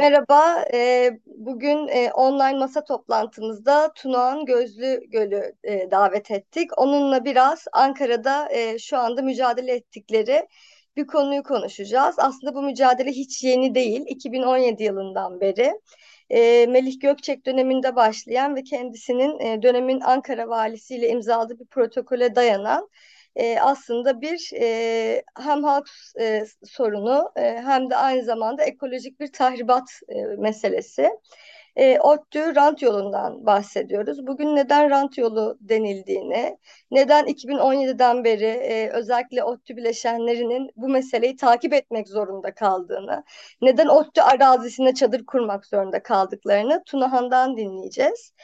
Merhaba, bugün online masa toplantımızda Tunahan Gözlügöl'ü davet ettik. Onunla biraz Ankara'da şu anda mücadele ettikleri bir konuyu konuşacağız. Aslında bu mücadele hiç yeni değil, 2017 yılından beri. Melih Gökçek döneminde başlayan ve kendisinin dönemin Ankara valisiyle imzaladığı bir protokole dayanan aslında bir hem halk sorunu hem de aynı zamanda ekolojik bir tahribat meselesi. ODTÜ rant yolundan bahsediyoruz. Bugün neden rant yolu denildiğini, neden 2017'den beri özellikle ODTÜ bileşenlerinin bu meseleyi takip etmek zorunda kaldığını, neden ODTÜ arazisine çadır kurmak zorunda kaldıklarını Tunahan'dan dinleyeceğiz.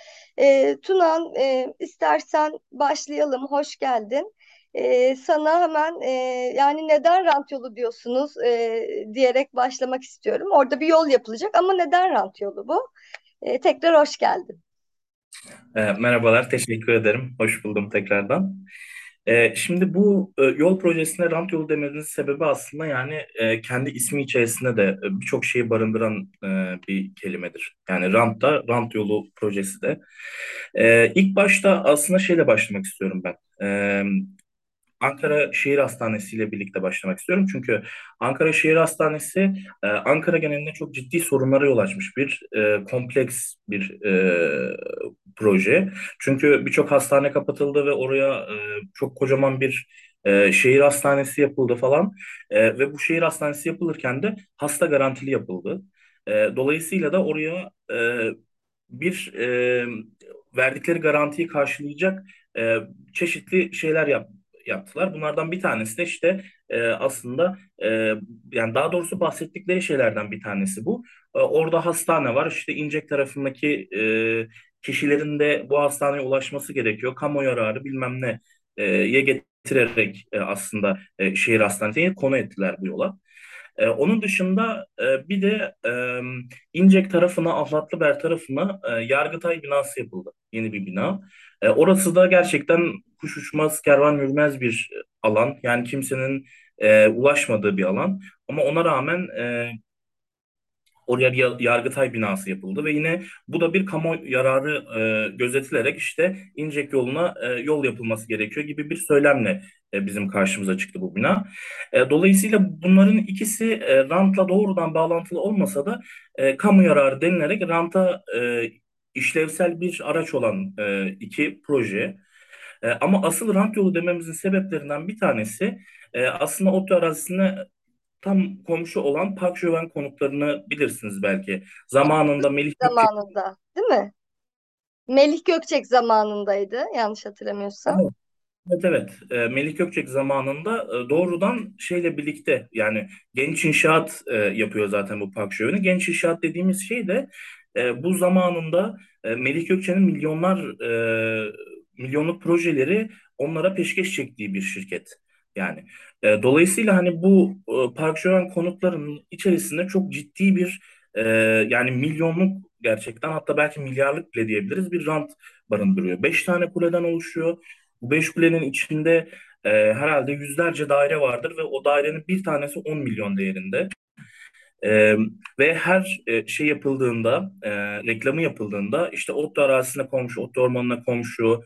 Tunahan, istersen başlayalım. Hoş geldin. Sana hemen yani neden rant yolu diyorsunuz diyerek başlamak istiyorum. Orada bir yol yapılacak ama neden rant yolu bu? Tekrar hoş geldin. Merhabalar, teşekkür ederim. Hoş buldum tekrardan. Şimdi bu yol projesine rant yolu demenizin sebebi aslında yani kendi ismi içerisinde de birçok şeyi barındıran bir kelimedir. Yani rant da, rant yolu projesi de. İlk başta aslında şeyle başlamak istiyorum ben. Ankara Şehir Hastanesi ile birlikte başlamak istiyorum. Çünkü Ankara Şehir Hastanesi Ankara genelinde çok ciddi sorunlara yol açmış bir kompleks bir proje. Çünkü birçok hastane kapatıldı ve oraya çok kocaman bir şehir hastanesi yapıldı falan. Ve bu şehir hastanesi yapılırken de hasta garantili yapıldı. Dolayısıyla da oraya bir verdikleri garantiyi karşılayacak çeşitli şeyler yaptılar. Bunlardan bir tanesi de işte aslında yani daha doğrusu bahsettikleri şeylerden bir tanesi bu. Orada hastane var. İşte İncek tarafındaki kişilerin de bu hastaneye ulaşması gerekiyor. Kamu yararı bilmem ne ye getirerek aslında şehir hastanesini konu ettiler bu yola. Onun dışında bir de İncek tarafına, Ahlatlıber tarafına Yargıtay binası yapıldı. Yeni bir bina. Orası da gerçekten kuş uçmaz, kervan yürümez bir alan. Yani kimsenin ulaşmadığı bir alan. Ama ona rağmen oraya Yargıtay binası yapıldı. Ve yine bu da bir kamu yararı gözetilerek işte İncek yoluna yol yapılması gerekiyor gibi bir söylemle bizim karşımıza çıktı bu bina. Dolayısıyla bunların ikisi rantla doğrudan bağlantılı olmasa da kamu yararı denilerek ranta işlevsel bir araç olan iki proje. Ama asıl rant yolu dememizin sebeplerinden bir tanesi aslında ODTÜ arazisine tam komşu olan Park Jöven konutlarını bilirsiniz belki. Zamanında Melih zamanında, değil mi? Melih Gökçek zamanındaydı yanlış hatırlamıyorsam. Evet. Evet. Melih Gökçek zamanında doğrudan şeyle birlikte yani Genç inşaat yapıyor zaten bu Park Jöven'i. Genç inşaat dediğimiz şey de bu zamanında Melih Gökçek'in milyonluk projeleri onlara peşkeş çektiği bir şirket. Yani dolayısıyla hani bu Park Jöven konutlarının içerisinde çok ciddi bir yani milyonluk gerçekten hatta belki milyarlık bile diyebiliriz bir rant barındırıyor. 5 tane kuleden oluşuyor. Bu 5 kulenin içinde herhalde yüzlerce daire vardır ve o dairenin bir tanesi 10 milyon değerinde. Ve her şey yapıldığında, reklamı yapıldığında işte ODTÜ arazisine komşu, ODTÜ ormanına komşu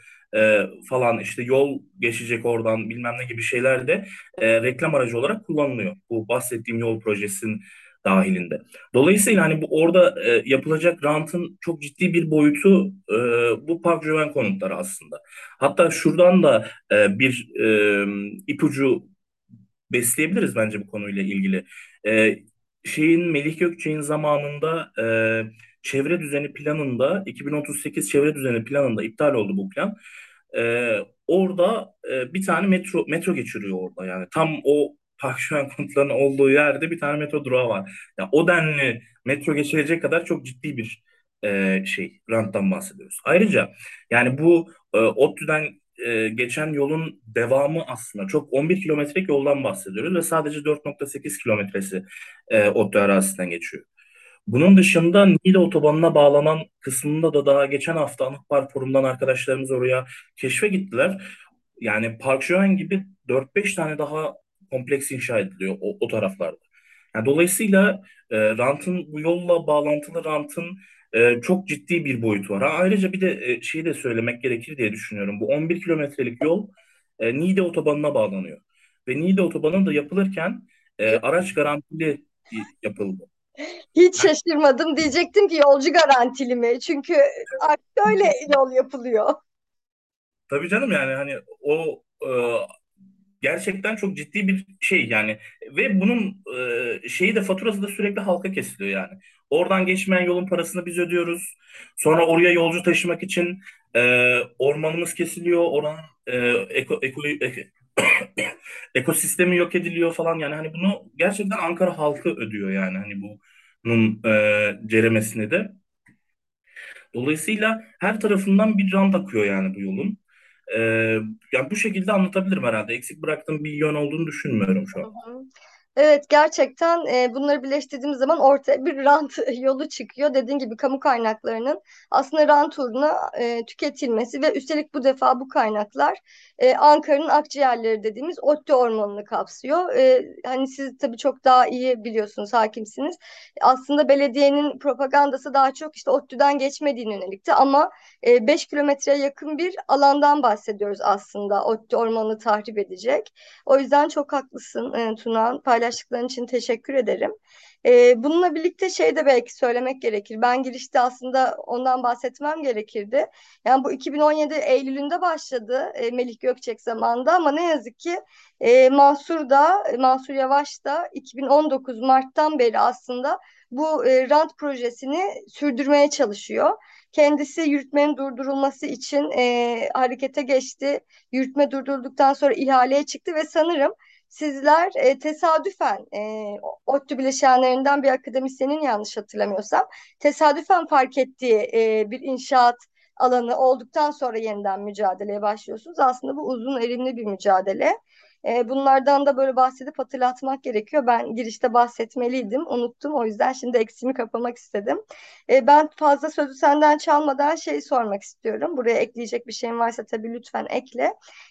falan işte yol geçecek oradan bilmem ne gibi şeyler de reklam aracı olarak kullanılıyor. Bu bahsettiğim yol projesinin dahilinde. Dolayısıyla hani bu orada yapılacak rantın çok ciddi bir boyutu bu Park Jöven konutları aslında. Hatta şuradan da bir ipucu besleyebiliriz bence bu konuyla ilgili. Melih Gökçek'in zamanında çevre düzeni planında 2038 çevre düzeni planında iptal oldu bu plan. Orada bir tane metro geçiriyor orada yani tam o Park Jöven konutlarının olduğu yerde bir tane metro durağı var. Yani o denli metro geçirecek kadar çok ciddi bir ranttan bahsediyoruz. Ayrıca yani bu ODTÜ'den geçen yolun devamı aslında çok 11 kilometrelik yoldan bahsediyoruz ve sadece 4.8 kilometresi ODTÜ arazisinden geçiyor. Bunun dışında Niğde Otobanı'na bağlanan kısmında da daha geçen hafta Anadolu Park Forum'dan arkadaşlarımız oraya keşfe gittiler. Yani Park Jöven gibi 4-5 tane daha kompleks inşa ediliyor o taraflarda. Yani dolayısıyla rantın, bu yolla bağlantılı rantın çok ciddi bir boyutu var. Ayrıca bir de şeyi de söylemek gerekir diye düşünüyorum. Bu 11 kilometrelik yol Niğde Otobanı'na bağlanıyor. Ve Niğde Otobanı da yapılırken araç garantili yapıldı. Hiç şaşırmadım. Diyecektim ki yolcu garantili mi? Çünkü artık öyle yol yapılıyor. Tabii canım, yani hani o gerçekten çok ciddi bir şey yani. Ve bunun şeyi de, faturası da sürekli halka kesiliyor yani. Oradan geçmeyen yolun parasını biz ödüyoruz. Sonra oraya yolcu taşımak için ormanımız kesiliyor. Oranın ekosistemi yok ediliyor falan. Yani hani bunu gerçekten Ankara halkı ödüyor yani. Hani bunun ceremesini de. Dolayısıyla her tarafından bir rant akıyor yani bu yolun. Yani bu şekilde anlatabilirim herhalde. Eksik bıraktığım bir yön olduğunu düşünmüyorum şu an. Evet, gerçekten bunları birleştirdiğimiz zaman ortaya bir rant yolu çıkıyor. Dediğin gibi kamu kaynaklarının aslında rant uğruna tüketilmesi ve üstelik bu defa bu kaynaklar Ankara'nın akciğerleri dediğimiz ODTÜ Ormanı'nı kapsıyor. Hani siz tabii çok daha iyi biliyorsunuz, hakimsiniz. Aslında belediyenin propagandası daha çok işte ODTÜ'den geçmediğine yönelikti ama 5 kilometreye yakın bir alandan bahsediyoruz aslında. ODTÜ Ormanı'nı tahrip edecek. O yüzden çok haklısın Tunahan. Paylaştıkların için teşekkür ederim. Bununla birlikte şey de belki söylemek gerekir. Ben girişte aslında ondan bahsetmem gerekirdi. Yani bu 2017 Eylül'ünde başladı Melih Gökçek zamanında ama ne yazık ki Mansur Yavaş da 2019 Mart'tan beri aslında bu rant projesini sürdürmeye çalışıyor. Kendisi yürütmenin durdurulması için harekete geçti. Yürütme durdurulduktan sonra ihaleye çıktı ve sanırım sizler tesadüfen ODTÜ bileşenlerinden bir akademisyenin, yanlış hatırlamıyorsam, tesadüfen fark ettiği bir inşaat alanı olduktan sonra yeniden mücadeleye başlıyorsunuz. Aslında bu uzun erimli bir mücadele. Bunlardan da böyle bahsedip hatırlatmak gerekiyor. Ben girişte bahsetmeliydim, unuttum. O yüzden şimdi eksimi kapamak istedim. Ben fazla sözü senden çalmadan şey sormak istiyorum. Buraya ekleyecek bir şeyin varsa tabii lütfen ekle.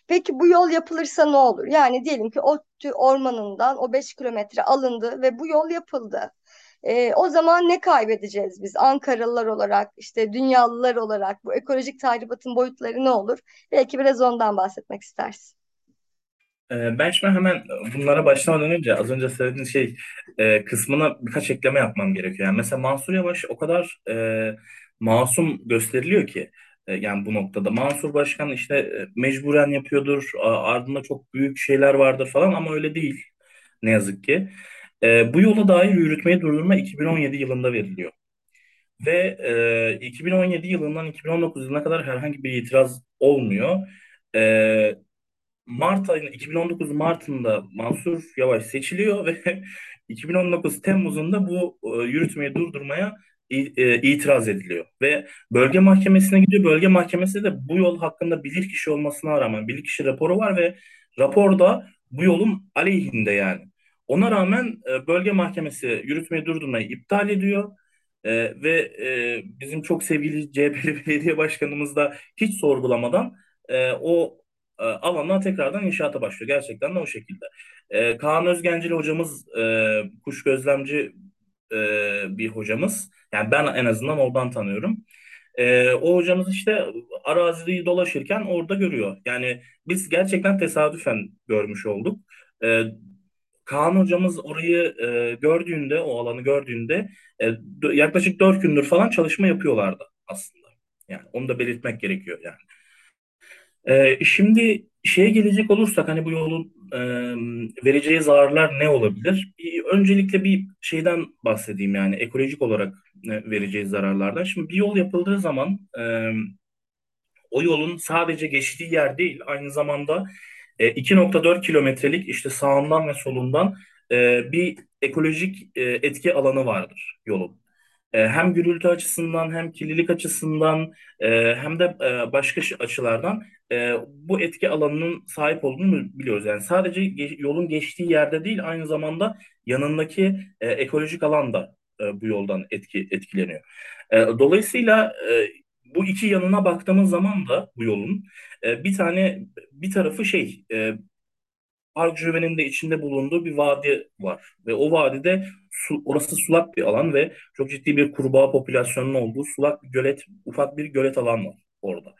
Peki bu yol yapılırsa ne olur? Yani diyelim ki ODTÜ Ormanı'ndan o 5 kilometre alındı ve bu yol yapıldı. O zaman ne kaybedeceğiz biz Ankaralılar olarak, işte dünyalılar olarak? Bu ekolojik tahribatın boyutları ne olur? Belki biraz ondan bahsetmek istersin. Ben şimdi hemen bunlara başlamadan önce az önce söylediğin şey kısmına birkaç ekleme yapmam gerekiyor. Yani mesela Mansur Yavaş o kadar masum gösteriliyor ki yani bu noktada. Mansur Başkan işte mecburen yapıyordur, ardında çok büyük şeyler vardır falan ama öyle değil ne yazık ki. Bu yola dair yürütmeyi durdurma 2017 yılında veriliyor. Ve 2017 yılından 2019 yılına kadar herhangi bir itiraz olmuyor. Mart ayının 2019 Mart'ında Mansur Yavaş seçiliyor ve 2019 Temmuz'unda bu yürütmeyi durdurmaya itiraz ediliyor. Ve bölge mahkemesine gidiyor. Bölge mahkemesi de bu yol hakkında bilirkişi olmasına rağmen, bilirkişi raporu var ve raporda bu yolun aleyhinde yani. Ona rağmen bölge mahkemesi yürütmeyi durdurmayı iptal ediyor. Ve bizim çok sevgili CHP'li belediye başkanımız da hiç sorgulamadan o alanlar tekrardan inşaata başlıyor. Gerçekten de o şekilde. Kaan Özgenceli hocamız, kuş gözlemci bir hocamız. Yani ben en azından oradan tanıyorum. O hocamız işte araziyi dolaşırken orada görüyor. Yani biz gerçekten tesadüfen görmüş olduk. Kaan hocamız orayı gördüğünde, o alanı gördüğünde yaklaşık 4 gündür falan çalışma yapıyorlardı aslında. Yani onu da belirtmek gerekiyor yani. Şimdi şeye gelecek olursak hani bu yolun vereceği zararlar ne olabilir? Öncelikle bir şeyden bahsedeyim yani ekolojik olarak vereceği zararlardan. Şimdi bir yol yapıldığı zaman o yolun sadece geçtiği yer değil, aynı zamanda 2.4 kilometrelik işte sağından ve solundan bir ekolojik etki alanı vardır yolun. Hem gürültü açısından hem kirlilik açısından hem de başka açılardan bu etki alanının sahip olduğunu biliyoruz. Yani sadece yolun geçtiği yerde değil, aynı zamanda yanındaki ekolojik alan da bu yoldan etkileniyor. Dolayısıyla bu iki yanına baktığımız zaman da bu yolun bir tarafı Park Jöven'in de içinde bulunduğu bir vadi var. Ve o vadide orası sulak bir alan ve çok ciddi bir kurbağa popülasyonunun olduğu sulak bir gölet, ufak bir gölet alan var orada.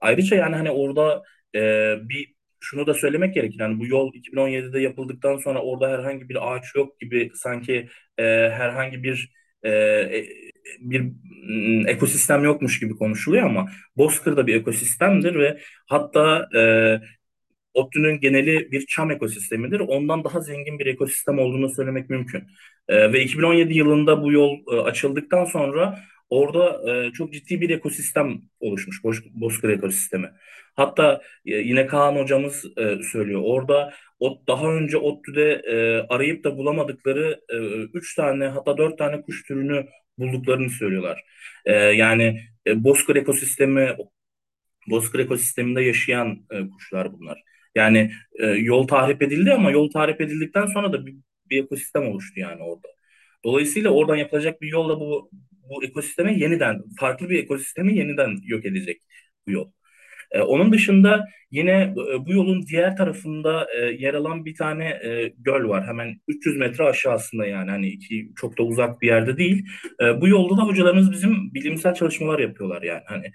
Ayrıca yani hani orada bir şunu da söylemek gerekir. Yani bu yol 2017'de yapıldıktan sonra orada herhangi bir ağaç yok gibi sanki herhangi bir ekosistem yokmuş gibi konuşuluyor ama Bozkır'da bir ekosistemdir ve hatta ODTÜ'nün geneli bir çam ekosistemidir. Ondan daha zengin bir ekosistem olduğunu söylemek mümkün. Ve 2017 yılında bu yol açıldıktan sonra orada çok ciddi bir ekosistem oluşmuş, Bozkır ekosistemi. Hatta yine Kaan hocamız söylüyor. Orada daha önce ODTÜ'de arayıp da bulamadıkları 3 tane hatta 4 tane kuş türünü bulduklarını söylüyorlar. Yani Bozkır ekosisteminde yaşayan kuşlar bunlar. Yani yol tahrip edildi ama yol tahrip edildikten sonra da bir ekosistem oluştu yani orada. Dolayısıyla oradan yapılacak bir yolla bu ekosistemi yeniden, farklı bir ekosistemi yeniden yok edecek bu yol. Onun dışında yine bu yolun diğer tarafında yer alan bir tane göl var. Hemen 300 metre aşağısında yani hani çok da uzak bir yerde değil. Bu yolda da hocalarımız bizim bilimsel çalışmalar yapıyorlar yani hani.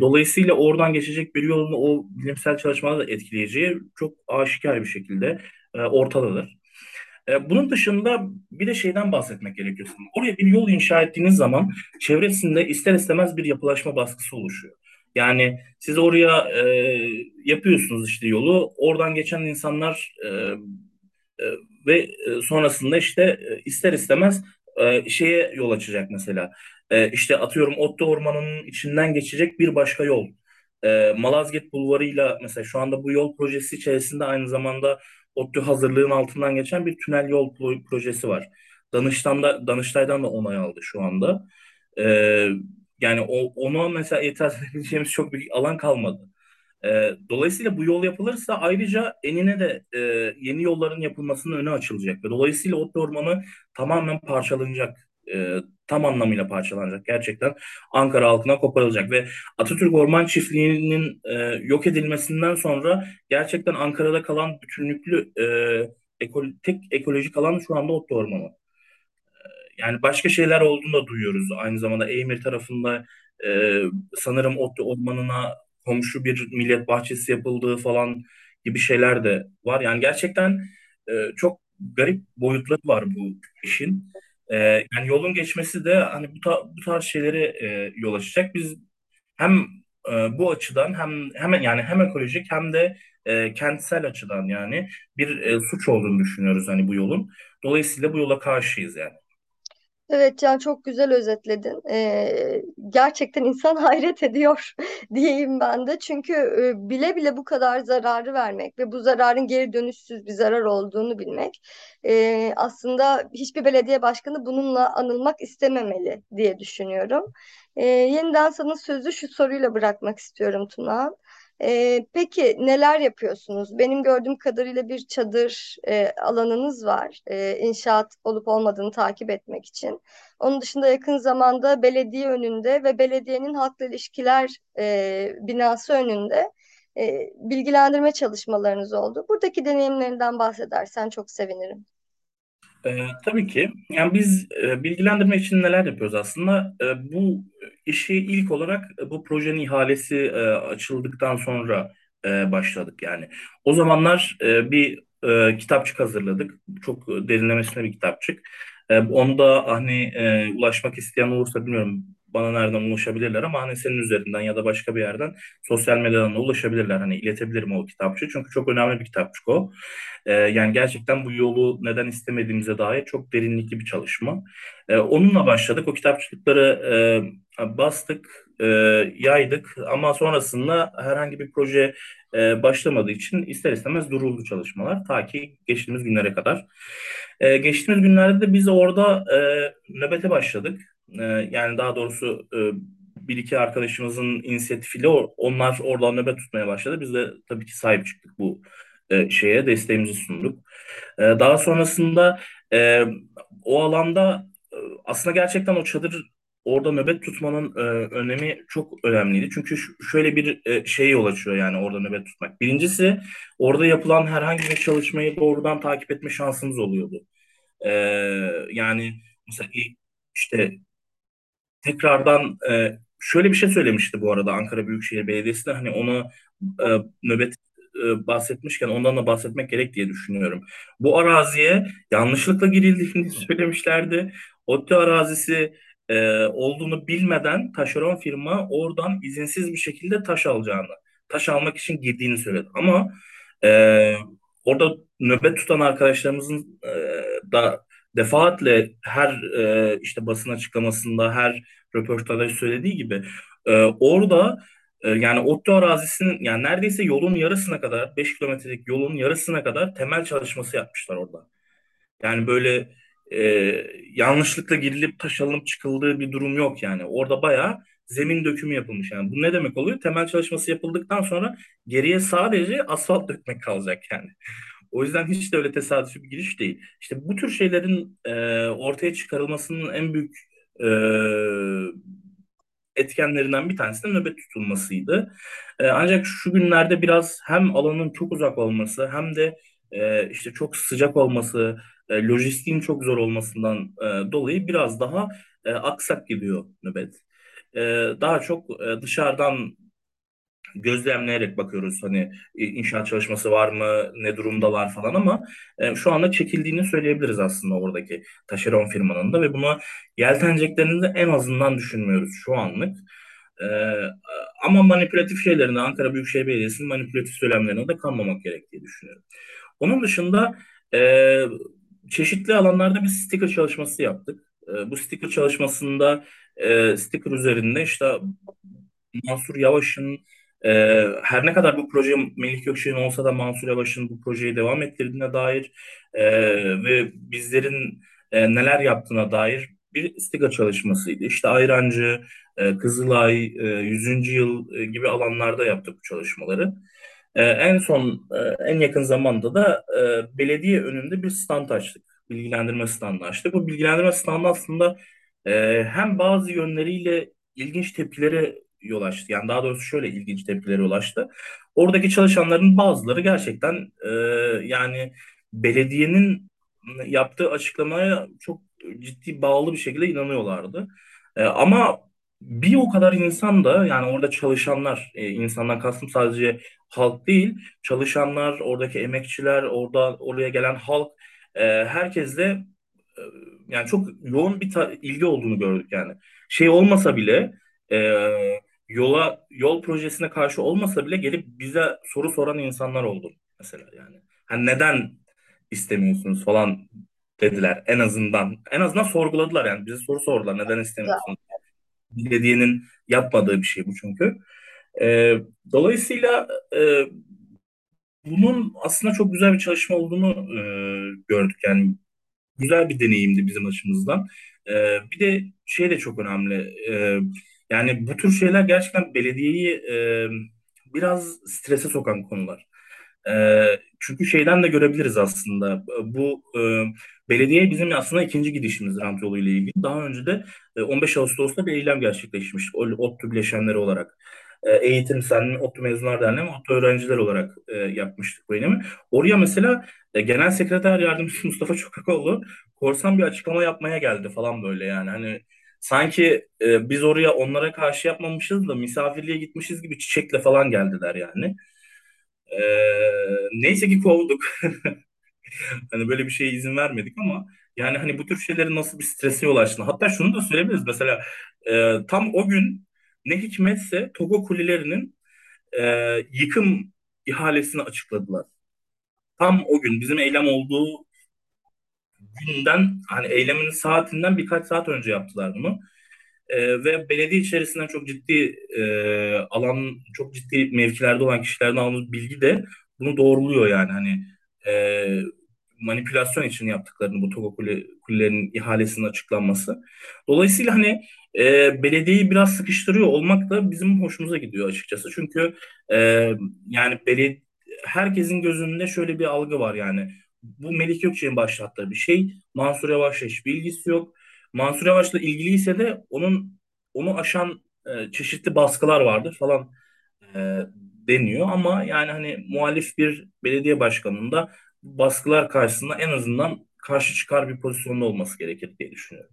Dolayısıyla oradan geçecek bir yolun o bilimsel çalışmaları da etkileyeceği çok aşikar bir şekilde ortadadır. Bunun dışında bir de şeyden bahsetmek gerekiyor. Oraya bir yol inşa ettiğiniz zaman çevresinde ister istemez bir yapılaşma baskısı oluşuyor. Yani siz oraya yapıyorsunuz işte yolu, oradan geçen insanlar ve sonrasında işte ister istemez şeye yol açacak mesela. İşte atıyorum ODTÜ Ormanı'nın içinden geçecek bir başka yol. Malazgirt Bulvarı'yla mesela şu anda bu yol projesi içerisinde aynı zamanda ODTÜ hazırlığın altından geçen bir tünel yol projesi var. Danıştay'dan da onay aldı şu anda. Yani ona mesela itiraz edebileceğimiz çok büyük alan kalmadı. Dolayısıyla bu yol yapılırsa ayrıca enine de yeni yolların yapılmasının önü açılacak. Ve dolayısıyla ODTÜ Ormanı tamamen parçalanacak. Tam anlamıyla parçalanacak. Gerçekten Ankara halkına koparılacak. Ve Atatürk Orman Çiftliği'nin yok edilmesinden sonra gerçekten Ankara'da kalan bütünlüklü tek ekolojik alan şu anda ODTÜ Ormanı. Yani başka şeyler olduğunu da duyuyoruz. Aynı zamanda Eymir tarafında sanırım ODTÜ Ormanı'na komşu bir millet bahçesi yapıldığı falan gibi şeyler de var. Yani gerçekten çok garip boyutları var bu işin. Yani yolun geçmesi de hani bu tarz şeylere yol açacak. Biz hem bu açıdan hem yani hem ekolojik hem de kentsel açıdan yani bir suç olduğunu düşünüyoruz hani bu yolun. Dolayısıyla bu yola karşıyız yani. Evet Can, çok güzel özetledin. Gerçekten insan hayret ediyor diyeyim ben de. Çünkü bile bile bu kadar zararı vermek ve bu zararın geri dönüşsüz bir zarar olduğunu bilmek aslında hiçbir belediye başkanı bununla anılmak istememeli diye düşünüyorum. Yeniden sana sözü şu soruyla bırakmak istiyorum Tunahan. Peki neler yapıyorsunuz? Benim gördüğüm kadarıyla bir çadır alanınız var. İnşaat olup olmadığını takip etmek için. Onun dışında yakın zamanda belediye önünde ve belediyenin halkla ilişkiler binası önünde bilgilendirme çalışmalarınız oldu. Buradaki deneyimlerinden bahsedersen çok sevinirim. Tabii ki. Yani biz bilgilendirme için neler yapıyoruz aslında? Bu işi ilk olarak bu projenin ihalesi açıldıktan sonra başladık yani. O zamanlar bir kitapçık hazırladık. Çok derinlemesine bir kitapçık. Onu da hani ulaşmak isteyen olursa bilmiyorum bana nereden ulaşabilirler ama hani senin üzerinden ya da başka bir yerden sosyal medyadan da ulaşabilirler. Hani iletebilirim o kitapçığı. Çünkü çok önemli bir kitapçık o. Yani gerçekten bu yolu neden istemediğimize dair çok derinlikli bir çalışma. Onunla başladık. O kitapçıkları bastık, yaydık ama sonrasında herhangi bir proje başlamadığı için ister istemez duruldu çalışmalar ta ki geçtiğimiz günlere kadar. Geçtiğimiz günlerde de biz orada nöbete başladık. Yani daha doğrusu bir iki arkadaşımızın inisiyatifiyle onlar oradan nöbet tutmaya başladı. Biz de tabii ki sahip çıktık bu şeye, desteğimizi sunduk. Daha sonrasında o alanda aslında gerçekten o çadır orada nöbet tutmanın önemi çok önemliydi. Çünkü şöyle bir şeye yol açıyor yani orada nöbet tutmak. Birincisi orada yapılan herhangi bir çalışmayı doğrudan takip etme şansınız oluyordu. Yani mesela işte tekrardan şöyle bir şey söylemişti bu arada Ankara Büyükşehir Belediyesi de hani onu nöbet bahsetmişken ondan da bahsetmek gerek diye düşünüyorum. Bu araziye yanlışlıkla girildiğini söylemişlerdi. ODTÜ arazisi olduğunu bilmeden taşeron firma oradan izinsiz bir şekilde taş alacağını, taş almak için girdiğini söyledi. Ama orada nöbet tutan arkadaşlarımızın da defaatle her işte basın açıklamasında, her röportajda söylediği gibi orada yani ODTÜ arazisinin yani neredeyse yolun yarısına kadar, 5 kilometrelik yolun yarısına kadar temel çalışması yapmışlar orada. Yani böyle yanlışlıkla girilip taş alınıp çıkıldığı bir durum yok yani. Orada bayağı zemin dökümü yapılmış yani. Bu ne demek oluyor? Temel çalışması yapıldıktan sonra geriye sadece asfalt dökmek kalacak yani. O yüzden hiç de öyle tesadüfi bir giriş değil. İşte bu tür şeylerin ortaya çıkarılmasının en büyük etkenlerinden bir tanesi de nöbet tutulmasıydı. Ancak şu günlerde biraz hem alanın çok uzak olması hem de işte çok sıcak olması, lojistiğin çok zor olmasından dolayı biraz daha aksak gidiyor nöbet. Daha çok dışarıdan gözlemleyerek bakıyoruz hani inşaat çalışması var mı, ne durumdalar falan ama şu anda çekildiğini söyleyebiliriz aslında oradaki taşeron firmanın da ve buna yelteneceklerini de en azından düşünmüyoruz şu anlık. Ama manipülatif şeylerine, Ankara Büyükşehir Belediyesi'nin manipülatif söylemlerine de kanmamak gerek diye düşünüyorum. Onun dışında çeşitli alanlarda bir sticker çalışması yaptık. Bu sticker çalışmasında sticker üzerinde işte Mansur Yavaş'ın her ne kadar bu proje Melih Gökçek'in olsa da Mansur Yavaş'ın bu projeyi devam ettirdiğine dair ve bizlerin neler yaptığına dair bir sticker çalışmasıydı. İşte Ayrancı, Kızılay, 100. yıl gibi alanlarda yaptık bu çalışmaları. En son, en yakın zamanda da belediye önünde bir stand açtık. Bilgilendirme standı açtık. Bu bilgilendirme standı aslında hem bazı yönleriyle ilginç tepkilere yol açtı. Yani daha doğrusu şöyle ilginç tepkilere yol açtı. Oradaki çalışanların bazıları gerçekten yani belediyenin yaptığı açıklamaya çok ciddi bağlı bir şekilde inanıyorlardı. Ama bir o kadar insan da yani orada çalışanlar, insandan kastım sadece halk değil, çalışanlar, oradaki emekçiler, oraya gelen halk, herkesle yani çok yoğun bir ilgi olduğunu gördük yani. Şey olmasa bile yol projesine karşı olmasa bile gelip bize soru soran insanlar oldu mesela yani. Hani neden istemiyorsunuz falan dediler en azından sorguladılar yani bize soru sordular neden istemiyorsunuz. Belediyenin yapmadığı bir şey bu çünkü. Dolayısıyla bunun aslında çok güzel bir çalışma olduğunu gördük yani güzel bir deneyimdi bizim açımızdan. Bir de şey de çok önemli. Yani bu tür şeyler gerçekten belediyeyi biraz strese sokan konular. Çünkü şeyden de görebiliriz aslında. Bu belediye bizim aslında ikinci gidişimiz rant yolu ile ilgili. Daha önce de 15 Ağustos'ta bir eylem gerçekleşmişti. ODTÜ bileşenleri olarak. Eğitim-Sen, ODTÜ Mezunlar Derneği ve ODTÜ öğrenciler olarak yapmıştık bu eylemi. Oraya mesela Genel Sekreter Yardımcısı Mustafa Çokakoğlu korsan bir açıklama yapmaya geldi falan böyle yani. Hani sanki biz oraya onlara karşı yapmamışız da misafirliğe gitmişiz gibi çiçekle falan geldiler yani. Neyse ki kovduk. Hani böyle bir şeye izin vermedik ama yani hani bu tür şeylerin nasıl bir strese yol açtığını. Hatta şunu da söyleyebiliriz mesela tam o gün ne hikmetse Togo kulilerinin yıkım ihalesini açıkladılar. Tam o gün bizim eylem olduğu günden hani eylemin saatinden birkaç saat önce yaptılar bunu. Ve belediye içerisinden çok ciddi çok ciddi mevkilerde olan kişilerden aldığımız bilgi de bunu doğruluyor yani hani manipülasyon için yaptıklarını bu Togo kulilerinin ihalesinin açıklanması. Dolayısıyla hani belediyeyi biraz sıkıştırıyor olmak da bizim hoşumuza gidiyor açıkçası. Çünkü yani herkesin gözünde şöyle bir algı var yani. Bu Melih Gökçek'in başlattığı bir şey. Mansur Yavaş'la hiçbir ilgisi yok. Mansur Yavaş'la ilgiliyse de onun onu aşan çeşitli baskılar vardır falan deniyor. Ama yani hani muhalif bir belediye başkanında baskılar karşısında en azından karşı çıkar bir pozisyonda olması gerekir diye düşünüyorum.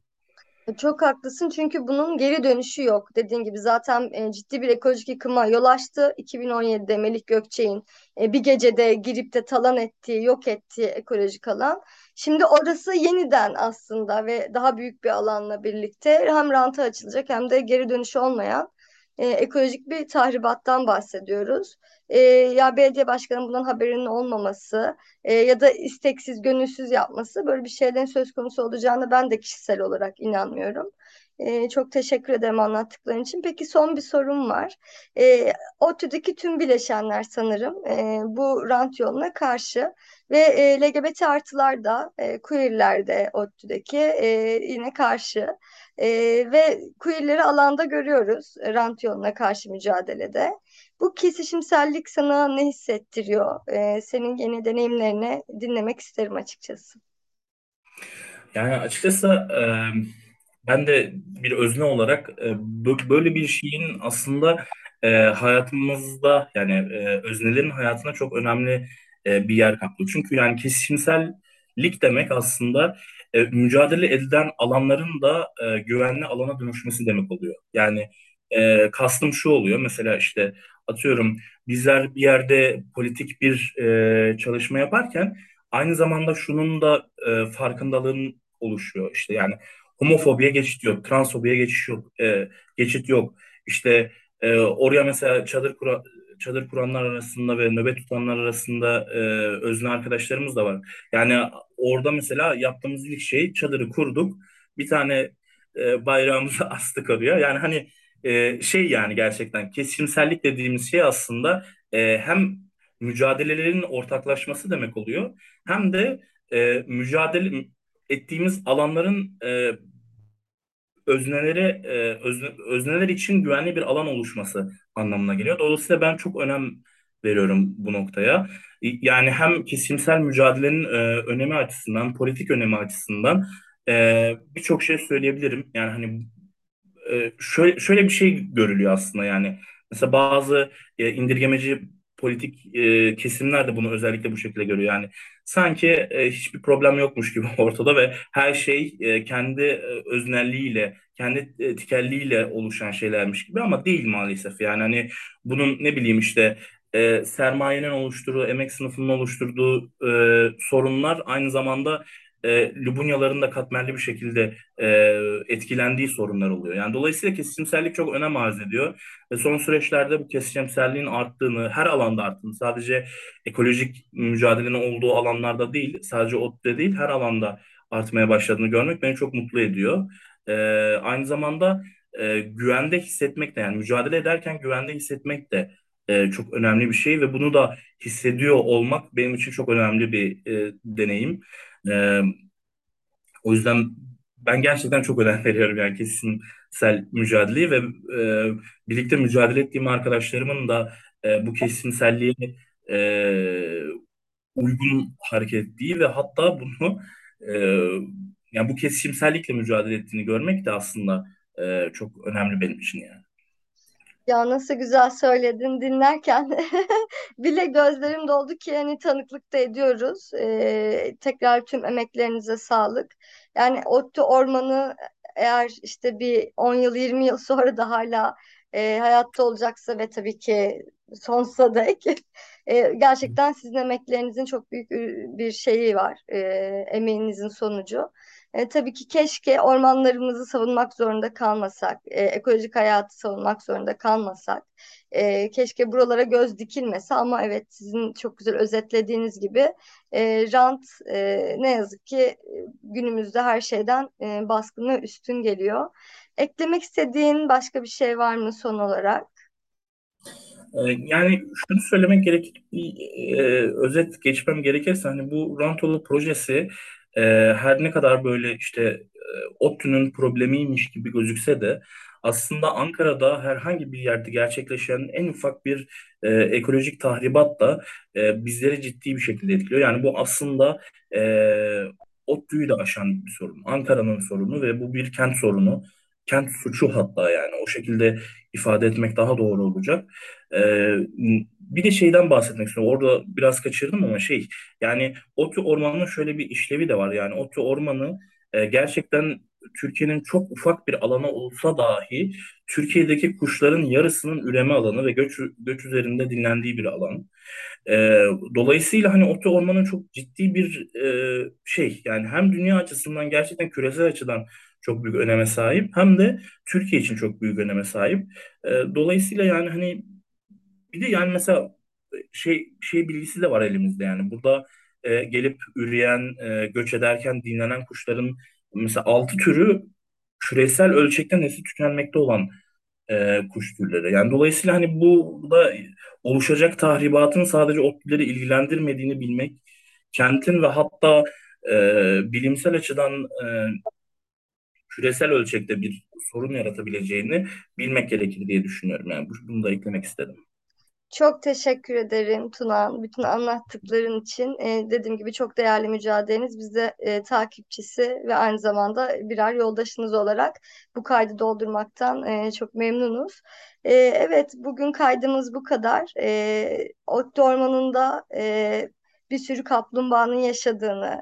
Çok haklısın, çünkü bunun geri dönüşü yok. Dediğin gibi zaten ciddi bir ekolojik yıkıma yol açtı. 2017'de Melih Gökçek'in bir gecede girip de talan ettiği, yok ettiği ekolojik alan. Şimdi orası yeniden aslında ve daha büyük bir alanla birlikte hem ranta açılacak hem de geri dönüşü olmayan ekolojik bir tahribattan bahsediyoruz. Ya belediye başkanının bundan haberinin olmaması ya da isteksiz, gönülsüz yapması, böyle bir şeyden söz konusu olacağına ben de kişisel olarak inanmıyorum. Çok teşekkür ederim anlattıkların için. Peki son bir sorum var. ODTÜ'deki tüm bileşenler sanırım bu rant yoluna karşı ve LGBT artılar da queerler de ODTÜ'deki yine karşı ve queerleri alanda görüyoruz rant yoluna karşı mücadelede. Bu kesişimsellik sana ne hissettiriyor? Senin yeni deneyimlerini dinlemek isterim açıkçası. Yani açıkçası ben de bir özne olarak böyle bir şeyin aslında hayatımızda, yani öznelerin hayatına çok önemli bir yer kaplıyor. Çünkü yani kesişimsellik demek aslında mücadele edilen alanların da güvenli alana dönüşmesi demek oluyor. Yani kastım şu oluyor, mesela işte atıyorum bizler bir yerde politik bir çalışma yaparken aynı zamanda şunun da farkındalığın oluşuyor. İşte yani homofobiye geçit yok, transfobiye geçit yok. İşte oraya mesela çadır kuranlar arasında ve nöbet tutanlar arasında özne arkadaşlarımız da var. Yani orada mesela yaptığımız ilk şey, çadırı kurduk, bir tane bayrağımızı astık oraya. Yani hani yani gerçekten kesişimsellik dediğimiz şey aslında hem mücadelelerin ortaklaşması demek oluyor, hem de mücadele ettiğimiz alanların özneler için güvenli bir alan oluşması anlamına geliyor. Dolayısıyla ben çok önem veriyorum bu noktaya. Yani hem kesişimsel mücadelenin önemi açısından, politik önemi açısından birçok şey söyleyebilirim. Yani hani şöyle bir şey görülüyor aslında yani. Mesela bazı indirgemeci politik kesimler de bunu özellikle bu şekilde görüyor. Yani sanki hiçbir problem yokmuş gibi ortada ve her şey kendi öznelliğiyle, kendi tikelliğiyle oluşan şeylermiş gibi, ama değil maalesef. Yani hani bunun ne bileyim işte sermayenin oluşturduğu, emek sınıfının oluşturduğu sorunlar aynı zamanda Lübunyaların da katmerli bir şekilde etkilendiği sorunlar oluyor. Yani dolayısıyla kesişimsellik çok önem arz ediyor. Son süreçlerde bu kesişimselliğin arttığını, her alanda arttığını, sadece ekolojik mücadelenin olduğu alanlarda değil, sadece ODTÜ'de değil, her alanda artmaya başladığını görmek beni çok mutlu ediyor. Aynı zamanda güvende hissetmek de, yani mücadele ederken güvende hissetmek de çok önemli bir şey ve bunu da hissediyor olmak benim için çok önemli bir deneyim. O yüzden ben gerçekten çok önem veriyorum yani kesişimsel mücadeleyi ve birlikte mücadele ettiğim arkadaşlarımın da bu kesişimselliğe uygun hareket ettiği ve hatta bunu yani bu kesişimsellikle mücadele ettiğini görmek de aslında çok önemli benim için yani. Ya nasıl güzel söyledin, dinlerken bile gözlerim doldu ki hani tanıklık da ediyoruz. Tekrar tüm emeklerinize sağlık. Yani ODTÜ Ormanı eğer işte bir 10 yıl 20 yıl sonra da hala hayatta olacaksa ve tabii ki sonsuza dek gerçekten sizin emeklerinizin çok büyük bir şeyi var, emeğinizin sonucu. Tabii ki keşke ormanlarımızı savunmak zorunda kalmasak, ekolojik hayatı savunmak zorunda kalmasak, keşke buralara göz dikilmese, ama evet sizin çok güzel özetlediğiniz gibi rant ne yazık ki günümüzde her şeyden baskına üstün geliyor. Eklemek istediğin başka bir şey var mı son olarak? Yani şunu söylemek gerekir, özet geçmem gerekirse hani bu rantolu projesi her ne kadar böyle işte ODTÜ'nün problemiymiş gibi gözükse de aslında Ankara'da herhangi bir yerde gerçekleşen en ufak bir ekolojik tahribat da bizleri ciddi bir şekilde etkiliyor. Yani bu aslında ODTÜ'yü de aşan bir sorun. Ankara'nın sorunu ve bu bir kent sorunu. kent suçu hatta, yani o şekilde ifade etmek daha doğru olacak. Bir de şeyden bahsetmek istiyorum. Orada biraz kaçırdım ama yani ODTÜ Ormanı'nın şöyle bir işlevi de var. Yani ODTÜ Ormanı gerçekten Türkiye'nin çok ufak bir alanı olsa dahi Türkiye'deki kuşların yarısının üreme alanı ve göç üzerinde dinlendiği bir alan. Dolayısıyla hani ODTÜ Ormanı'nın çok ciddi bir yani hem dünya açısından gerçekten küresel açıdan çok büyük öneme sahip, hem de Türkiye için çok büyük öneme sahip. Dolayısıyla yani hani bir de yani mesela şey bilgisi de var elimizde, yani burada gelip üreyen, göç ederken dinlenen kuşların mesela 6 türü küresel ölçekten nesli tükenmekte olan kuş türleri. Yani dolayısıyla hani burada oluşacak tahribatın sadece ODTÜ'leri ilgilendirmediğini bilmek, kentin ve hatta bilimsel açıdan küresel ölçekte bir sorun yaratabileceğini bilmek gerekir diye düşünüyorum. Yani bunu da eklemek istedim. Çok teşekkür ederim Tunahan, bütün anlattıkların için. Dediğim gibi çok değerli mücadeleniz. Biz de takipçisi ve aynı zamanda birer yoldaşınız olarak bu kaydı doldurmaktan çok memnunuz. Evet, bugün kaydımız bu kadar. ODTÜ Ormanı'nda bir sürü kaplumbağanın yaşadığını,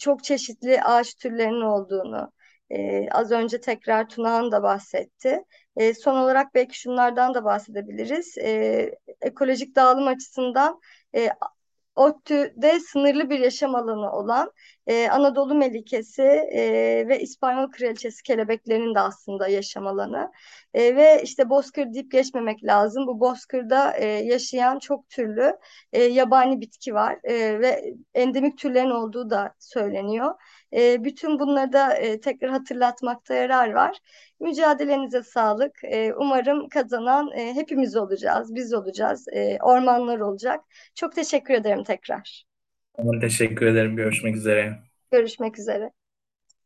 çok çeşitli ağaç türlerinin olduğunu, az önce tekrar Tunahan da bahsetti. Son olarak belki şunlardan da bahsedebiliriz. Ekolojik dağılım açısından ODTÜ'de sınırlı bir yaşam alanı olan Anadolu Melikesi ve İspanyol Kraliçesi kelebeklerinin de aslında yaşam alanı. Ve işte bozkır deyip geçmemek lazım. Bu bozkırda yaşayan çok türlü yabani bitki var ve endemik türlerin olduğu da söyleniyor. Bütün bunları da tekrar hatırlatmakta yarar var. Mücadelenize sağlık. Umarım kazanan hepimiz olacağız, biz olacağız, ormanlar olacak. Çok teşekkür ederim tekrar. Teşekkür ederim. Görüşmek üzere. Görüşmek üzere.